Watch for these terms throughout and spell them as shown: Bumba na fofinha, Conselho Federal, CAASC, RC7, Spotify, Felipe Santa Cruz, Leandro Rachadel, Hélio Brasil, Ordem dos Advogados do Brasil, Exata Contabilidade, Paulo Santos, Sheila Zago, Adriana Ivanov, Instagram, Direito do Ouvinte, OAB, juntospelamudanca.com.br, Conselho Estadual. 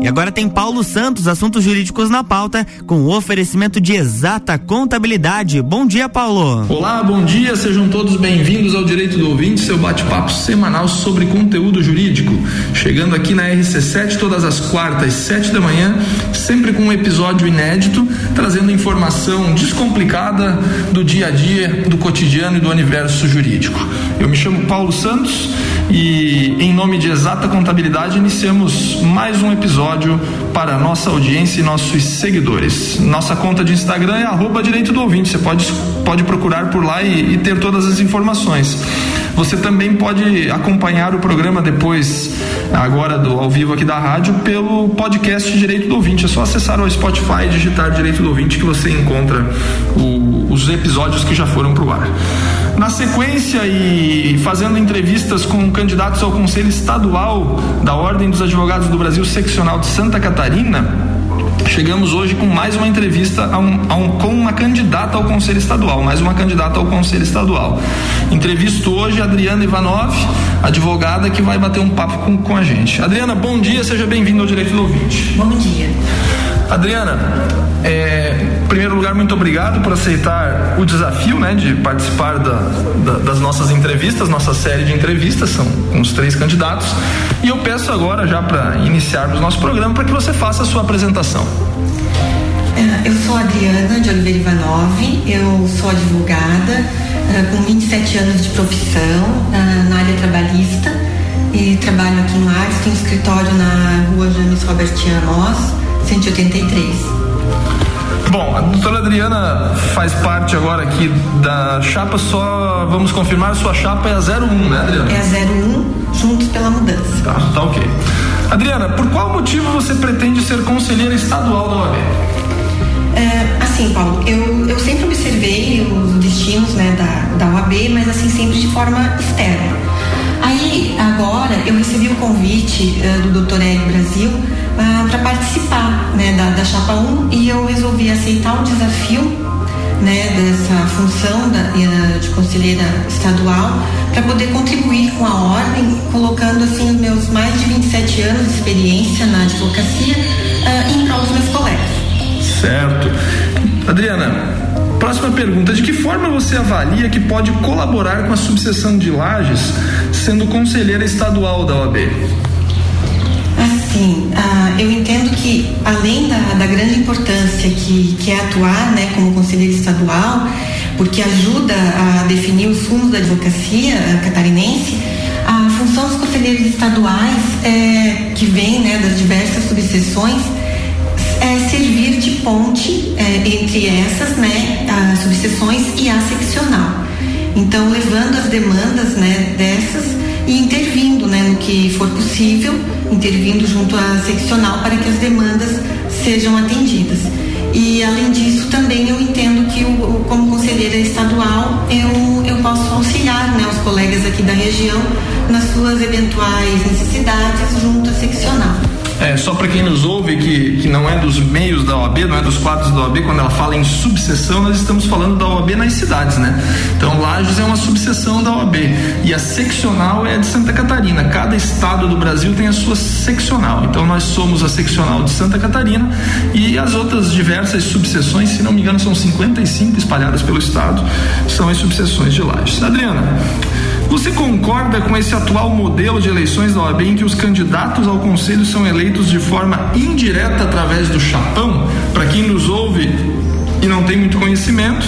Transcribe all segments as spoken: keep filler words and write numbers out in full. E agora tem Paulo Santos, assuntos jurídicos na pauta, com o oferecimento de Exata Contabilidade. Bom dia, Paulo. Olá, bom dia, sejam todos bem-vindos ao Direito do Ouvinte, seu bate-papo semanal sobre conteúdo jurídico. Chegando aqui na R C sete todas as quartas, sete da manhã, sempre com um episódio inédito, trazendo informação descomplicada do dia a dia, do cotidiano e do universo jurídico. Eu me chamo Paulo Santos e, em nome de Exata Contabilidade, iniciamos mais um episódio para a nossa audiência e nossos seguidores. Nossa conta de Instagram é arroba Direito do Ouvinte, você pode, pode procurar por lá e, e ter todas as informações. Você também pode acompanhar o programa depois, agora do, ao vivo aqui da rádio, pelo podcast Direito do Ouvinte. É só acessar o Spotify e digitar Direito do Ouvinte que você encontra o, os episódios que já foram pro ar. Na sequência, e fazendo entrevistas com candidatos ao Conselho Estadual da Ordem dos Advogados do Brasil, seccional de Santa Catarina, chegamos hoje com mais uma entrevista a um, a um, com uma candidata ao Conselho Estadual, mais uma candidata ao Conselho Estadual. Entrevisto hoje a Adriana Ivanov, advogada que vai bater um papo com, com a gente. Adriana, bom dia, seja bem-vinda ao Direito do Ouvinte. Bom dia. Adriana, é... em primeiro lugar, muito obrigado por aceitar o desafio, né, de participar da, da, das nossas entrevistas, nossa série de entrevistas, são uns três candidatos. E eu peço agora, já para iniciarmos nosso programa, para que você faça a sua apresentação. Eu sou Adriana de Oliveira Ivanov, eu sou advogada com vinte e sete anos de profissão na área trabalhista e trabalho aqui no Ares, tenho um escritório na rua James Robertian Moss, cento e oitenta e três. Bom, a doutora Adriana faz parte agora aqui da chapa, só vamos confirmar, sua chapa é a zero um, né, Adriana? É a zero um, Juntos pela Mudança. Tá, tá ok. Adriana, por qual motivo você pretende ser conselheira estadual da O A B? É, assim, Paulo, eu, eu sempre observei os destinos, né, da, da O A B, mas assim, sempre de forma externa. Aí, agora, eu recebi o convite uh, do doutor Hélio Brasil uh, para participar, né, da, da Chapa um, e eu resolvi aceitar o desafio, né, dessa função da, uh, de conselheira estadual para poder contribuir com a ordem, colocando assim os meus mais de vinte e sete anos de experiência na advocacia uh, em prol dos meus colegas. Certo. Adriana, próxima pergunta: de que forma você avalia que pode colaborar com a subseção de Lages sendo conselheira estadual da O A B? Assim, ah, eu entendo que, além da, da grande importância que, que é atuar, né, como conselheira estadual, porque ajuda a definir os rumos da advocacia catarinense, a função dos conselheiros estaduais, é, que vem, né, das diversas subseções, é servir de ponte é, entre essas, né, as subseções e a seccional. Então, levando as demandas, né, dessas e intervindo, né, no que for possível, intervindo junto à seccional para que as demandas sejam atendidas. E, além disso, também eu entendo que, o, como conselheira estadual, eu, eu posso auxiliar, né, os colegas aqui da região nas suas eventuais necessidades junto à seccional. É, só para quem nos ouve que, que não é dos meios da O A B, não é dos quadros da O A B, quando ela fala em subseção, nós estamos falando da O A B nas cidades, né? Então, Lages é uma subseção da O A B e a seccional é a de Santa Catarina. Cada estado do Brasil tem a sua seccional. Então, nós somos a seccional de Santa Catarina e as outras diversas subseções, se não me engano, são cinquenta e cinco espalhadas pelo estado, são as subseções de Lages. Adriana, você concorda com esse atual modelo de eleições da O A B em que os candidatos ao conselho são eleitos de forma indireta através do chapão? Para quem nos ouve e não tem muito conhecimento,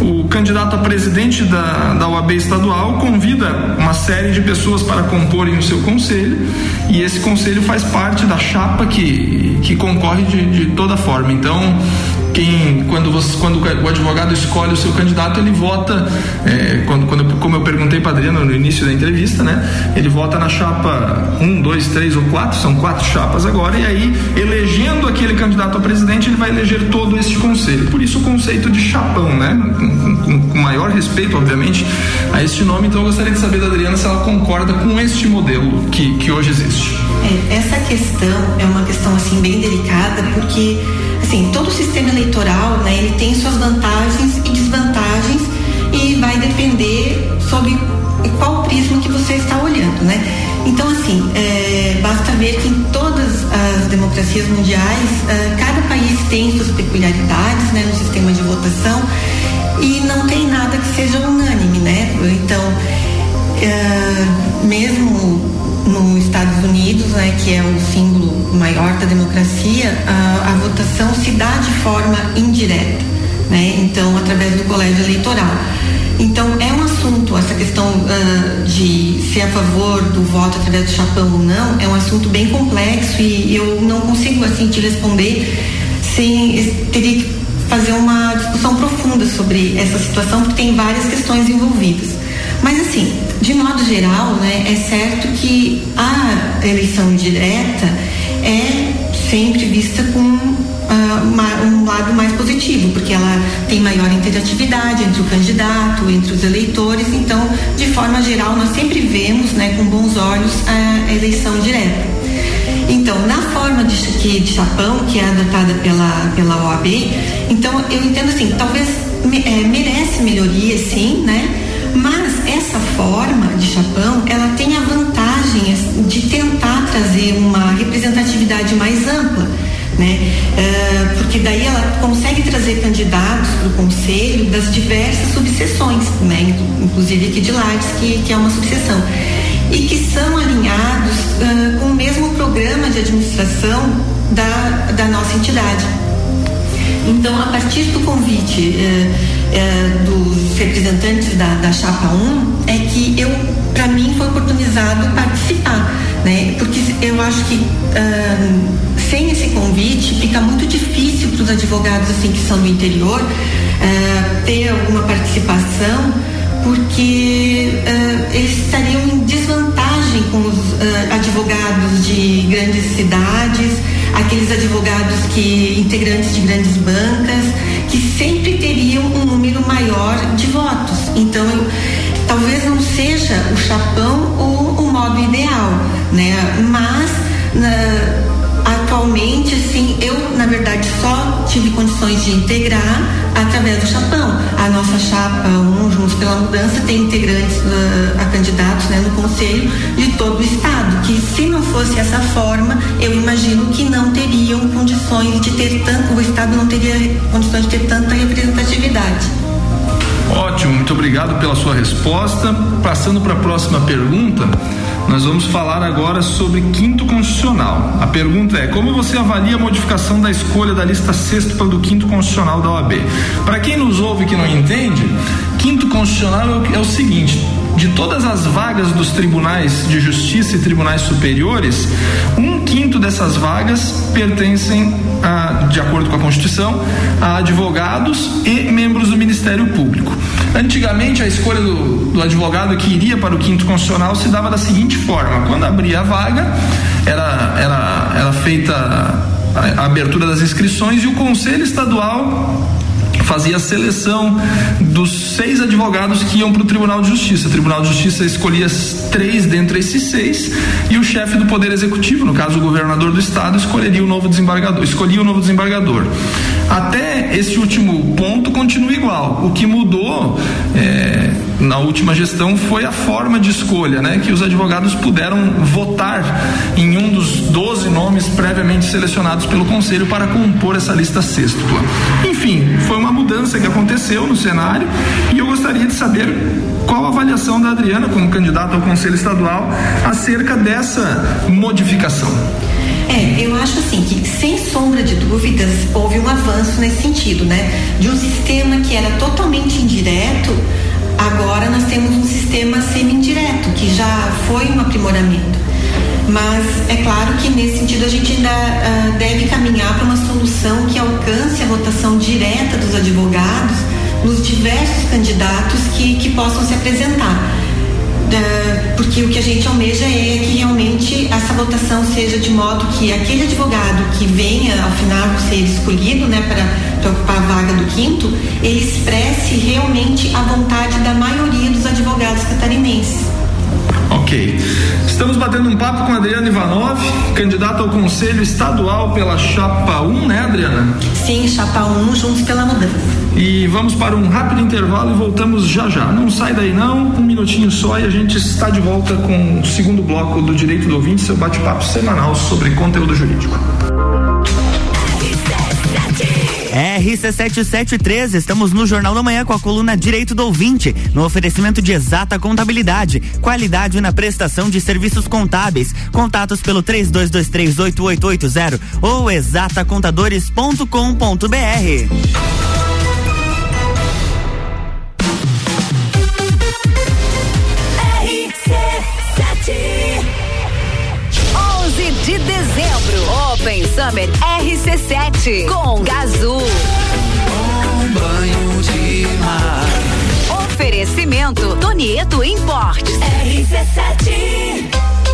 o candidato a presidente da, da O A B estadual convida uma série de pessoas para comporem o seu conselho e esse conselho faz parte da chapa que, que concorre de, de toda forma. Então, Quem, quando, você, quando o advogado escolhe o seu candidato, ele vota, é, quando, quando, como eu perguntei para a Adriana no início da entrevista, né, ele vota na chapa um, dois, três ou quatro, são quatro chapas agora, e aí, elegendo aquele candidato a presidente, ele vai eleger todo este conselho. Por isso o conceito de chapão, né, com, com, com maior respeito, obviamente, a este nome. Então eu gostaria de saber da Adriana se ela concorda com este modelo que, que hoje existe. É, essa questão é uma questão assim bem delicada, porque assim, todo o sistema eleitoral, né, ele tem suas vantagens e desvantagens e vai depender sobre qual prisma que você está olhando, né? Então, assim, é, basta ver que em todas as democracias democracias mundiais, uh, cada país tem suas peculiaridades, né, no sistema de votação, e não tem nada que seja unânime, né? Então, uh, mesmo nos Estados Unidos, né, que é o símbolo maior da democracia, uh, a votação se dá de forma indireta, né? Então, através do colégio eleitoral. Então, é um assunto, essa questão uh, de ser a favor do voto através do chapão ou não, é um assunto bem complexo, e eu não consigo, assim, te responder sem... Teria que fazer uma discussão profunda sobre essa situação, porque tem várias questões envolvidas. Mas, assim, de modo geral, né, é certo que a eleição direta é sempre vista com... Uma, um lado mais positivo, porque ela tem maior interatividade entre o candidato, entre os eleitores. Então, de forma geral, nós sempre vemos, né, com bons olhos a eleição direta. Então, na forma de, que, de chapão, que é adotada pela, pela O A B, então eu entendo assim, talvez é, merece melhoria, sim, né? Mas essa forma de chapão, ela tem a vantagem de tentar trazer uma representatividade mais ampla, né? Uh, porque daí ela consegue trazer candidatos para o conselho das diversas subseções, né? Inclusive aqui de Lages, que, que é uma subseção, e que são alinhados uh, com o mesmo programa de administração da, da nossa entidade. Então, a partir do convite uh, uh, dos representantes da, da Chapa um, é que eu, para mim, foi oportunizado participar, né? Porque eu acho que uh, sem esse convite fica muito difícil para os advogados, assim, que são do interior uh, ter alguma participação, porque uh, eles estariam em desvantagem com os uh, advogados de grandes cidades, aqueles advogados que integrantes de grandes bancas, que sempre teriam um número maior de votos. Então, eu, talvez não seja o chapão o, o modo ideal, né? Mas na, atualmente, assim, eu, na verdade, só tive condições de integrar através do chapão. A nossa chapa um, Juntos pela Mudança, tem integrantes uh, a candidatos, né, no conselho de todo o estado, que se não fosse essa forma, eu imagino que não teriam condições de ter tanto, o estado não teria condições de ter tanta representatividade. Ótimo, muito obrigado pela sua resposta. Passando para a próxima pergunta, nós vamos falar agora sobre quinto constitucional. A pergunta é: como você avalia a modificação da escolha da lista sexta para o do quinto constitucional da O A B? Para quem nos ouve que não entende, quinto constitucional é o seguinte: de todas as vagas dos tribunais de justiça e tribunais superiores, um quinto dessas vagas pertencem, a, de acordo com a Constituição, a advogados e membros do Ministério Público. Antigamente, a escolha do, do advogado que iria para o quinto constitucional se dava da seguinte forma: quando abria a vaga, era, era, era feita a, a abertura das inscrições, e o Conselho Estadual fazia a seleção dos seis advogados que iam para o Tribunal de Justiça. O Tribunal de Justiça escolhia três dentre esses seis, e o chefe do Poder Executivo, no caso o governador do estado, escolheria o novo desembargador, escolhia o novo desembargador. Até esse último ponto continua igual. O que mudou é, na última gestão foi a forma de escolha, né? Que os advogados puderam votar em um dos doze nomes previamente selecionados pelo Conselho para compor essa lista sextupla. Enfim, foi uma mudança que aconteceu no cenário, e eu gostaria de saber qual a avaliação da Adriana, como candidata ao Conselho Estadual, acerca dessa modificação. É, eu acho assim que, sem sombra de dúvidas, houve um avanço nesse sentido, né? De um sistema que era totalmente indireto, agora nós temos um sistema semi-indireto, que já foi um aprimoramento. Mas é claro que, nesse sentido, a gente ainda uh, deve caminhar para uma solução que alcance a votação direta dos advogados nos diversos candidatos que, que possam se apresentar. Porque o que a gente almeja é que realmente essa votação seja de modo que aquele advogado que venha ao final ser escolhido, né, para, para ocupar a vaga do quinto, ele expresse realmente a vontade da maioria dos advogados catarinenses. Ok. Estamos batendo um papo com a Adriana Ivanov, candidata ao Conselho Estadual pela Chapa um, né, Adriana? Sim, Chapa um, Juntos pela Mudança. E vamos para um rápido intervalo e voltamos já já. Não sai daí não, um minutinho só e a gente está de volta com o segundo bloco do Direito do Ouvinte, seu bate-papo semanal sobre conteúdo jurídico. R C sete sete treze, estamos no Jornal da Manhã com a coluna Direito do Ouvinte, no oferecimento de Exata Contabilidade, qualidade na prestação de serviços contábeis. Contatos pelo três dois dois três oito oito oito zero ou exata contadores ponto com ponto br. onze de dezembro, Open Summer R C sete com Gazul. Um banho de mar. Oferecimento Donieto Importes. R C sete.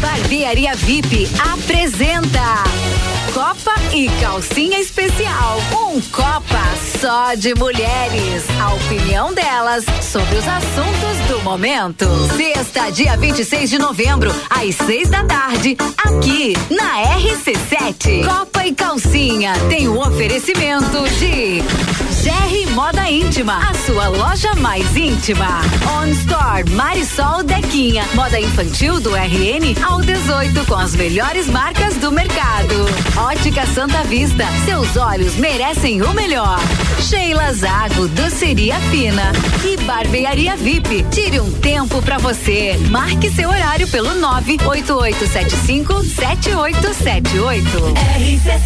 Barbearia V I P apresenta Copa e Calcinha Especial. Um Copa só de mulheres. A opinião delas sobre os assuntos do momento. Sexta, dia vinte e seis de novembro, às seis da tarde, aqui na R C sete. Copa e Calcinha tem o oferecimento de G R Moda Íntima, a sua loja mais íntima. On Store, Marisol Dequinha, moda infantil do R N ao dezoito, com as melhores marcas do mercado. Ótica Santa Vista, seus olhos merecem o melhor. Sheila Zago, Doceria Fina e Barbearia V I P. Tire um tempo pra você. Marque seu horário pelo nove oito oito sete cinco sete oito sete oito. R C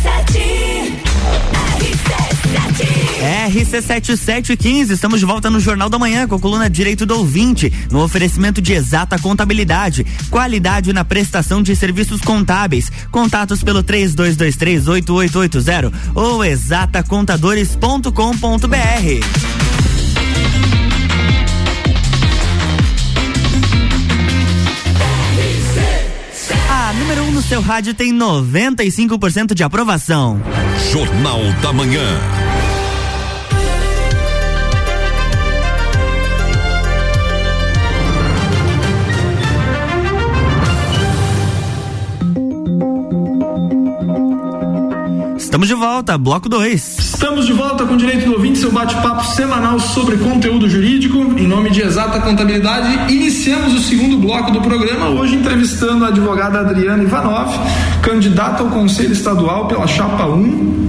sete sete quinze, estamos de volta no Jornal da Manhã com a coluna Direito do Ouvinte, no oferecimento de Exata Contabilidade, qualidade na prestação de serviços contábeis. Contatos pelo três dois dois três oito oito oito zero ou exata contadores ponto com ponto br. A número um no seu rádio tem noventa e cinco por cento de aprovação. Jornal da Manhã. Estamos de volta, bloco dois. Estamos de volta com o Direito do Ouvinte, seu bate-papo semanal sobre conteúdo jurídico. Em nome de Exata Contabilidade, iniciamos o segundo bloco do programa, hoje entrevistando a advogada Adriana Ivanov, candidata ao Conselho Estadual pela Chapa um.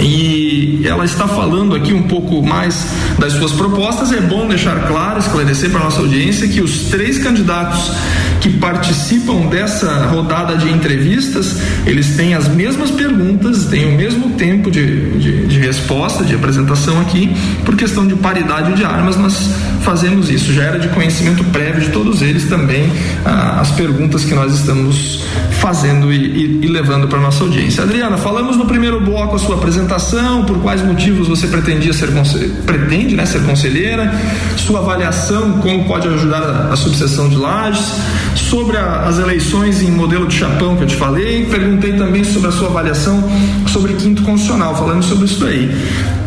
E ela está falando aqui um pouco mais das suas propostas. É bom deixar claro, esclarecer para a nossa audiência que os três candidatos que participam dessa rodada de entrevistas, eles têm as mesmas perguntas, têm o mesmo tempo de, de, de resposta, de apresentação aqui. Por questão de paridade de armas, nós fazemos isso. Já era de conhecimento prévio de todos eles também ah, as perguntas que nós estamos fazendo e, e, e levando para a nossa audiência. Adriana, falamos no primeiro bloco a sua apresentação, por quais motivos você pretendia ser consel... pretende né, ser conselheira, sua avaliação, como pode ajudar a, a subseção de lajes. Sobre a, as eleições em modelo de chapão que eu te falei, perguntei também sobre a sua avaliação sobre quinto constitucional, falando sobre isso aí.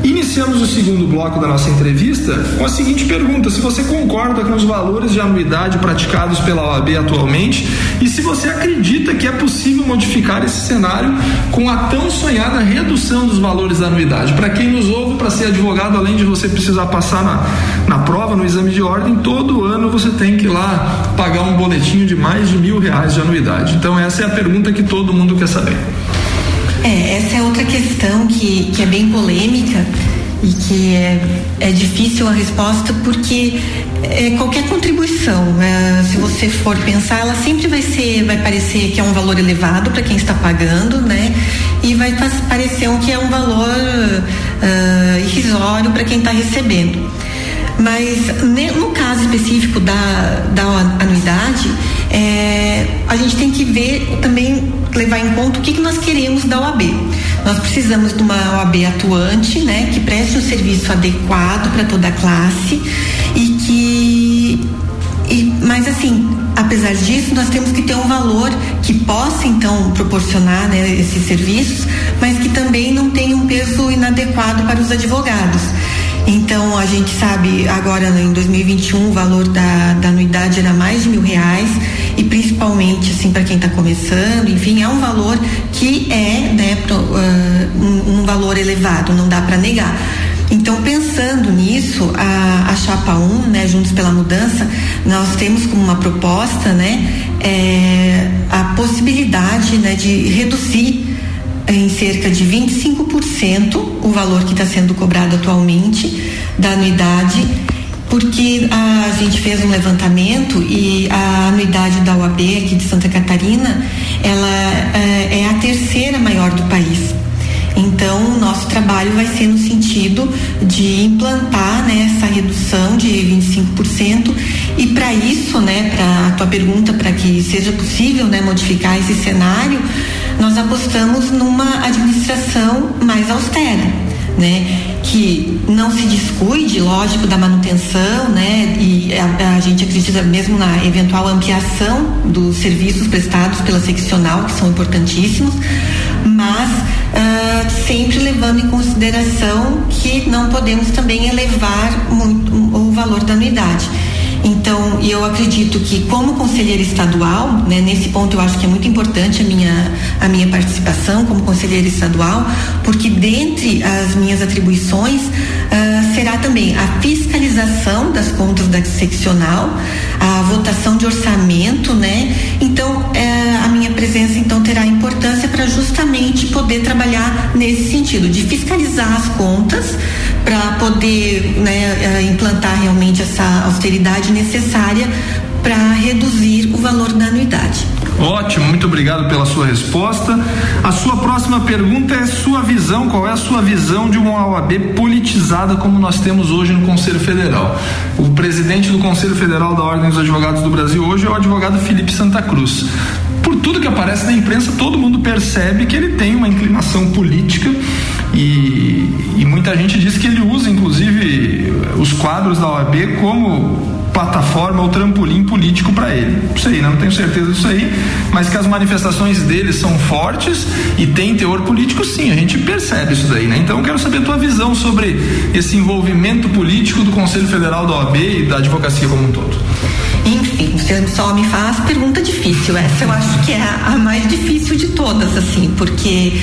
Iniciamos o segundo bloco da nossa entrevista com a seguinte pergunta: se você concorda com os valores de anuidade praticados pela O A B atualmente e se você acredita que é possível modificar esse cenário com a tão sonhada redução dos valores da anuidade. Para quem nos ouve, para ser advogado, além de você precisar passar na, na prova, no exame de ordem, todo ano você tem que ir lá pagar um boletinho de mais de mil reais de anuidade. Então essa é a pergunta que todo mundo quer saber. É, essa é outra questão que, que é bem polêmica e que é, é difícil a resposta, porque é qualquer contribuição, né? Se você for pensar, ela sempre vai ser, vai parecer que é um valor elevado para quem está pagando, né? E vai parecer que é um valor uh, irrisório para quem está recebendo. Mas no caso específico da, da anuidade, é, a gente tem que ver também, levar em conta o que, que nós queremos da O A B. Nós precisamos de uma O A B atuante, né, que preste um serviço adequado para toda a classe e que, e, mas assim, apesar disso, nós temos que ter um valor que possa então proporcionar, né, esses serviços, mas que também também não tem um peso inadequado para os advogados. Então, a gente sabe agora em dois mil e vinte e um o valor da, da anuidade era mais de mil reais e principalmente assim para quem está começando, enfim, é um valor que é, né, pro, uh, um, um valor elevado, não dá para negar. Então, pensando nisso, a, a Chapa um, né, Juntos pela Mudança, nós temos como uma proposta, né, é, a possibilidade, né, de reduzir em cerca de vinte e cinco por cento o valor que está sendo cobrado atualmente da anuidade, porque a gente fez um levantamento e a anuidade da O A B aqui de Santa Catarina, ela é, é a terceira maior do país. Então, o nosso trabalho vai ser no sentido de implantar, né, essa redução de vinte e cinco por cento e para isso, né, para a tua pergunta, para que seja possível, né, modificar esse cenário, nós apostamos numa administração mais austera, né, que não se descuide, lógico, da manutenção, né, e a, a gente acredita mesmo na eventual ampliação dos serviços prestados pela seccional, que são importantíssimos, mas uh, sempre levando em consideração que não podemos também elevar muito o valor da anuidade. Então, eu acredito que como conselheira estadual, né, nesse ponto eu acho que é muito importante a minha, a minha participação como conselheira estadual, porque dentre as minhas atribuições uh, será também a fiscalização das contas da seccional, a votação de orçamento, né? Então, uh, a minha presença então terá importância para justamente poder trabalhar nesse sentido, de fiscalizar as contas, para poder, né, implantar realmente essa austeridade necessária para reduzir o valor da anuidade. Ótimo, muito obrigado pela sua resposta. A sua próxima pergunta é sua visão, qual é a sua visão de uma O A B politizada como nós temos hoje no Conselho Federal? O presidente do Conselho Federal da Ordem dos Advogados do Brasil hoje é o advogado Felipe Santa Cruz. Por tudo que aparece na imprensa, todo mundo percebe que ele tem uma inclinação política e, e muita gente diz que ele usa inclusive os quadros da O A B como plataforma ou trampolim político para ele. Não sei, não tenho certeza disso aí, mas que as manifestações dele são fortes e tem teor político, sim, a gente percebe isso daí, né? Então eu quero saber a tua visão sobre esse envolvimento político do Conselho Federal da O A B e da advocacia como um todo. Enfim, você só me faz pergunta difícil, essa eu acho que é a, a mais difícil de todas, assim, porque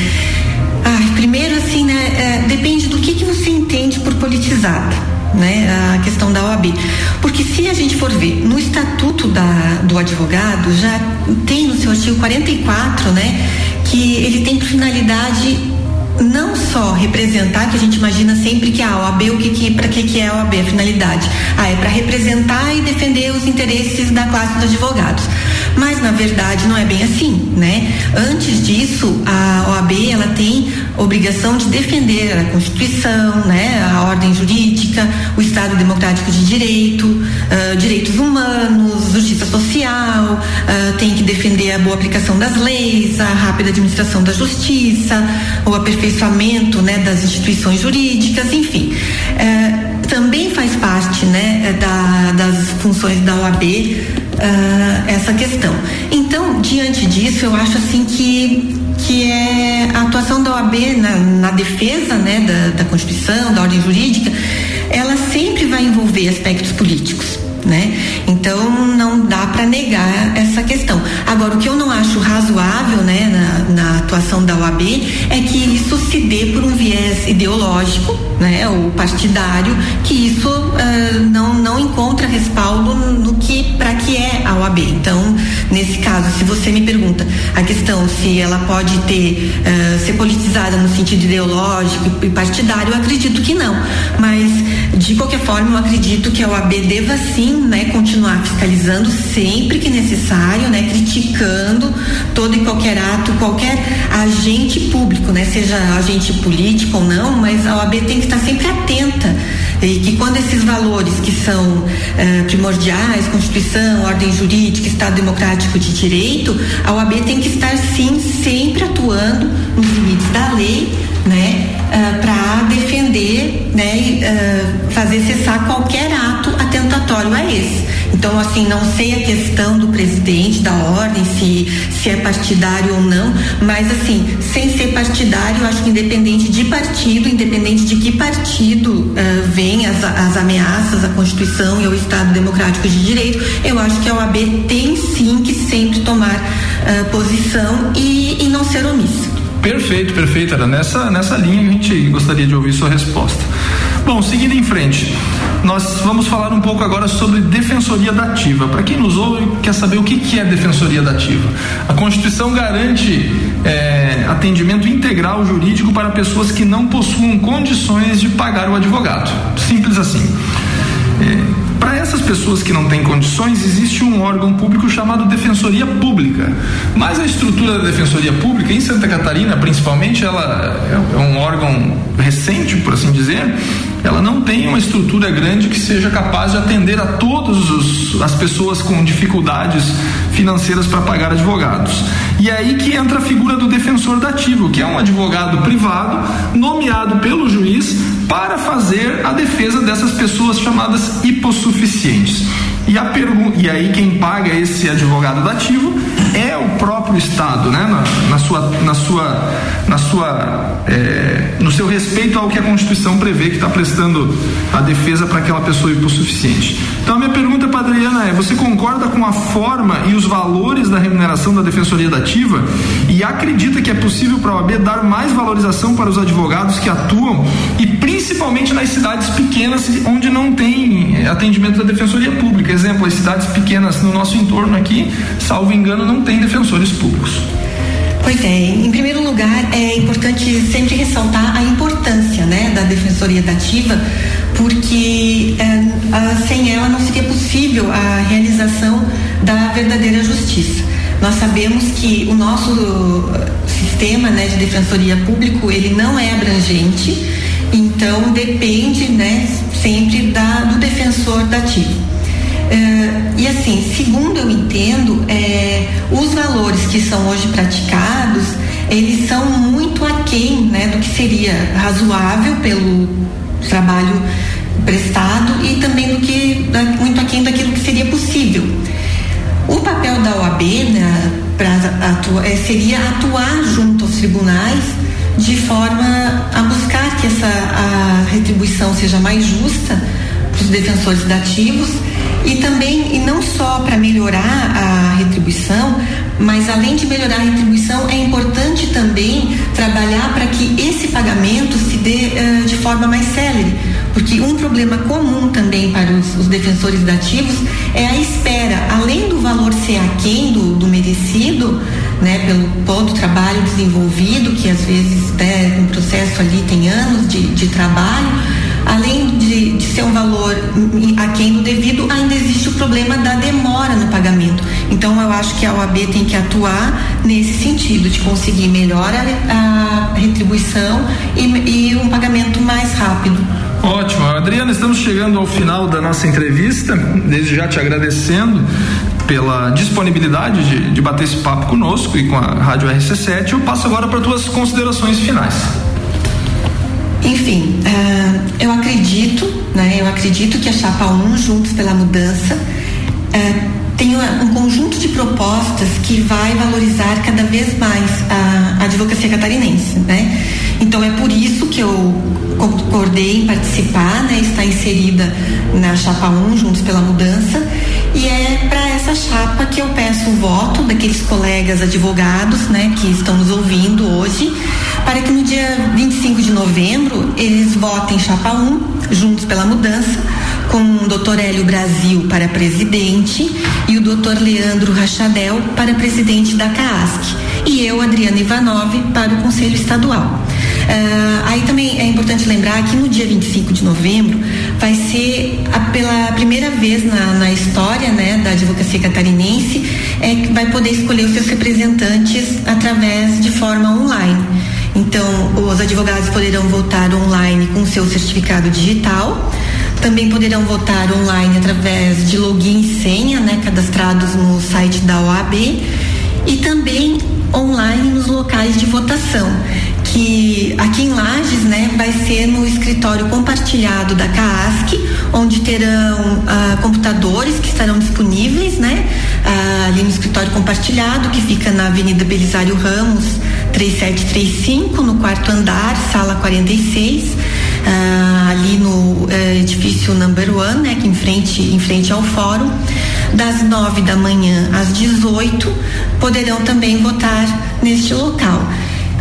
ai, primeiro assim, né, é, depende do que que você entende por politizada, né, a questão da O A B, porque se a gente for ver no estatuto da, do advogado, já tem no seu artigo quarenta e quatro, né, que ele tem por finalidade não só representar, que a gente imagina sempre que a O A B, o que que para que que é a O A B, a finalidade? Ah, é para representar e defender os interesses da classe dos advogados. Mas na verdade não é bem assim, né? Antes disso, a O A B ela tem obrigação de defender a Constituição, né, a ordem jurídica, o Estado democrático de direito, uh, direitos humanos, justiça social, uh, tem que defender a boa aplicação das leis, a rápida administração da justiça, o aperfeiçoamento, né, das instituições jurídicas, enfim. Uh, também faz parte, né, da, das funções da O A B uh, essa questão. Então, diante disso, eu acho assim que que é a atuação da O A B na, na defesa, né, da, da Constituição, da ordem jurídica, ela sempre vai envolver aspectos políticos, né? Então não dá para negar essa questão. Agora, o que eu não acho razoável, né, na, na atuação da O A B é que isso se dê por um viés ideológico, né, ou partidário, que isso uh, não, não encontra respaldo no que, para que é a O A B. Então, nesse caso, se você me pergunta a questão se ela pode ter uh, ser politizada no sentido ideológico e partidário, eu acredito que não, mas de qualquer forma eu acredito que a O A B deva sim, né, continuar fiscalizando sempre que necessário, né, criticando todo e qualquer ato, qualquer agente público, né, seja agente político ou não, mas a O A B tem que estar sempre atenta e que quando esses valores que são eh, primordiais, Constituição, ordem jurídica, Estado democrático de direito, a O A B tem que estar sim sempre atuando nos limites da lei, né, uh, para defender, né, e, uh, fazer cessar qualquer ato atentatório a esse. Então, assim, não sei a questão do presidente da ordem, se, se é partidário ou não, mas, assim, sem ser partidário, eu acho que independente de partido, independente de que partido uh, vem as, as ameaças à Constituição e ao Estado Democrático de Direito, eu acho que a O A B tem sim que sempre tomar uh, posição e, e não ser omissa. Perfeito, perfeito. Era nessa, nessa linha a gente gostaria de ouvir sua resposta. Bom, seguindo em frente, nós vamos falar um pouco agora sobre defensoria dativa. Para quem nos ouve e quer saber o que, que é defensoria dativa, a Constituição garante é, atendimento integral jurídico para pessoas que não possuam condições de pagar o advogado. Simples assim. É, para essas pessoas que não têm condições, existe um órgão público chamado Defensoria Pública. Mas a estrutura da Defensoria Pública, em Santa Catarina principalmente, ela é um órgão recente, por assim dizer, ela não tem uma estrutura grande que seja capaz de atender a todas as pessoas com dificuldades financeiras para pagar advogados. E é aí que entra a figura do defensor dativo, que é um advogado privado nomeado pelo juiz para fazer a defesa dessas pessoas chamadas hipossuficientes. E, a pergunta, e aí quem paga esse advogado dativo é o próprio Estado, né? na, na sua, na sua, na sua é, no seu respeito ao que a Constituição prevê que está prestando a defesa para aquela pessoa hipossuficiente. Então a minha pergunta para a Adriana é: você concorda com a forma e os valores da remuneração da Defensoria Dativa e acredita que é possível para a O A B dar mais valorização para os advogados que atuam e principalmente nas cidades pequenas onde não tem atendimento da Defensoria Pública? Exemplo, as cidades pequenas no nosso entorno aqui, salvo engano, não tem defensores públicos. Pois é, em primeiro lugar é importante sempre ressaltar a importância, né, da defensoria dativa, porque é, sem ela não seria possível a realização da verdadeira justiça. Nós sabemos que o nosso sistema, né, de defensoria público, ele não é abrangente, então depende, né, sempre da, do defensor dativo. Uh, e assim, segundo eu entendo, é, os valores que são hoje praticados, eles são muito aquém, né, do que seria razoável pelo trabalho prestado e também do que, da, muito aquém daquilo que seria possível. O papel da O A B, né, pra, atua, é, seria atuar junto aos tribunais de forma a buscar que essa a retribuição seja mais justa para os defensores dativos. E também, e não só para melhorar a retribuição, mas além de melhorar a retribuição, é importante também trabalhar para que esse pagamento se dê uh, de forma mais célere, porque um problema comum também para os, os defensores dativos é a espera, além do valor ser aquém do, do merecido, né, pelo todo o trabalho desenvolvido, que às vezes, né, um processo ali tem anos de, de trabalho. Além de, de ser um valor aquém do devido, ainda existe o problema da demora no pagamento. Então eu acho que a O A B tem que atuar nesse sentido, de conseguir melhor a, a retribuição e, e um pagamento mais rápido. Ótimo, Adriana, estamos chegando ao final da nossa entrevista, desde já te agradecendo pela disponibilidade de, de bater esse papo conosco e com a Rádio R C sete. Eu passo agora para tuas considerações finais. Enfim, uh, eu acredito, né? Eu acredito que a Chapa um, Juntos pela Mudança, uh, tem um conjunto de propostas que vai valorizar cada vez mais a, a advocacia catarinense, né? Então é por isso que eu concordei em participar, né? Está inserida na Chapa um, Juntos pela Mudança, e é para essa chapa que eu peço o voto daqueles colegas advogados, né, que estão nos ouvindo hoje, para que no dia vinte e cinco de novembro eles votem Chapa um, Juntos pela Mudança, com o doutor Hélio Brasil para presidente e o doutor Leandro Rachadel para presidente da C A A S C, e eu, Adriana Ivanov, para o Conselho Estadual. Uh, aí também é importante lembrar que no dia vinte e cinco de novembro vai ser a, pela primeira vez na, na história, né, da advocacia catarinense, é que vai poder escolher os seus representantes através de forma online. Então os advogados poderão votar online com seu certificado digital, também poderão votar online através de login e senha, né, cadastrados no site da O A B, e também online nos locais de votação, que aqui em Lages, né, vai ser no escritório compartilhado da C A A S C, onde terão ah, computadores que estarão disponíveis, né, ah, ali no escritório compartilhado, que fica na Avenida Belisário Ramos, três sete três cinco, no quarto andar, sala quarenta e seis, ah, ali no eh, edifício Number One, né, que em frente, em frente ao fórum, das nove da manhã às dezoito, poderão também votar neste local.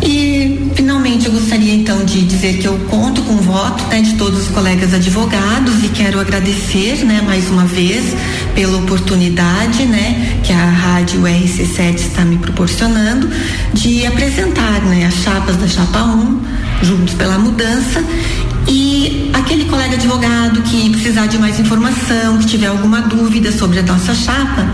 E finalmente eu gostaria então de dizer que eu conto com o voto, né, de todos os colegas advogados, e quero agradecer, né, mais uma vez pela oportunidade, né, que a rádio R C sete está me proporcionando de apresentar, né, as chapas da chapa um, Juntos pela Mudança. E aquele colega advogado que precisar de mais informação, que tiver alguma dúvida sobre a nossa chapa,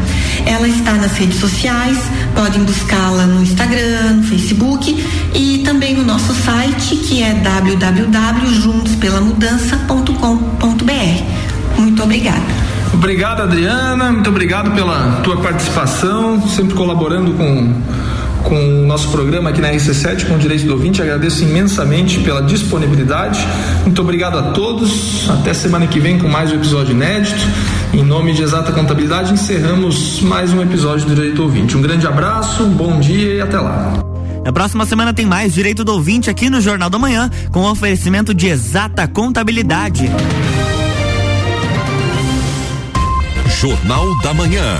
ela está nas redes sociais, podem buscá-la no Instagram, no Facebook e também no nosso site, que é w w w ponto juntos pela mudança ponto com ponto b r. Muito obrigada. Obrigado, Adriana, muito obrigado pela tua participação, sempre colaborando com com o nosso programa aqui na R C sete, com o Direito do Ouvinte. Agradeço imensamente pela disponibilidade. Muito obrigado a todos. Até semana que vem com mais um episódio inédito. Em nome de Exata Contabilidade, encerramos mais um episódio do Direito do Ouvinte. Um grande abraço, um bom dia e até lá. Na próxima semana tem mais Direito do Ouvinte aqui no Jornal da Manhã, com o oferecimento de Exata Contabilidade. Jornal da Manhã.